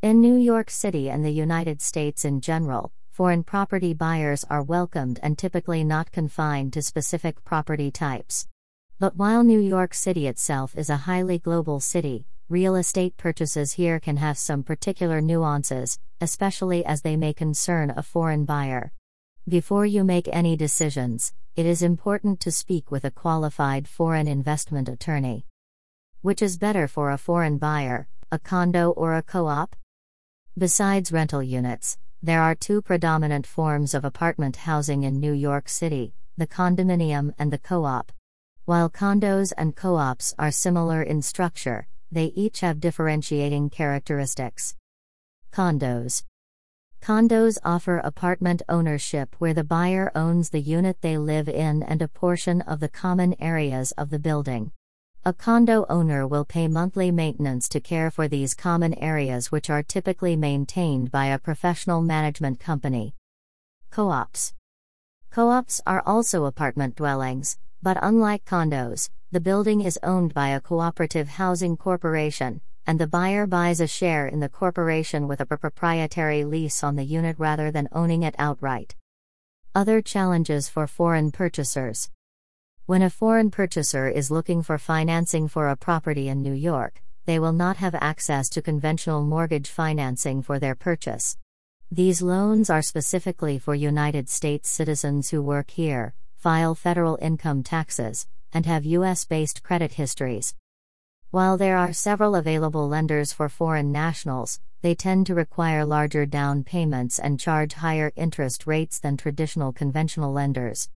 In New York City and the United States in general, foreign property buyers are welcomed and typically not confined to specific property types. But while New York City itself is a highly global city, real estate purchases here can have some particular nuances, especially as they may concern a foreign buyer. Before you make any decisions, it is important to speak with a qualified foreign investment attorney. Which is better for a foreign buyer, a condo or a co-op? Besides rental units, there are two predominant forms of apartment housing in New York City, the condominium and the co-op. While condos and co-ops are similar in structure, they each have differentiating characteristics. Condos. Condos offer apartment ownership where the buyer owns the unit they live in and a portion of the common areas of the building. A condo owner will pay monthly maintenance to care for these common areas, which are typically maintained by a professional management company. Co-ops. Co-ops are also apartment dwellings, but unlike condos, the building is owned by a cooperative housing corporation, and the buyer buys a share in the corporation with a proprietary lease on the unit rather than owning it outright. Other challenges for foreign purchasers. When a foreign purchaser is looking for financing for a property in New York, they will not have access to conventional mortgage financing for their purchase. These loans are specifically for United States citizens who work here, file federal income taxes, and have U.S.-based credit histories. While there are several available lenders for foreign nationals, they tend to require larger down payments and charge higher interest rates than traditional conventional lenders.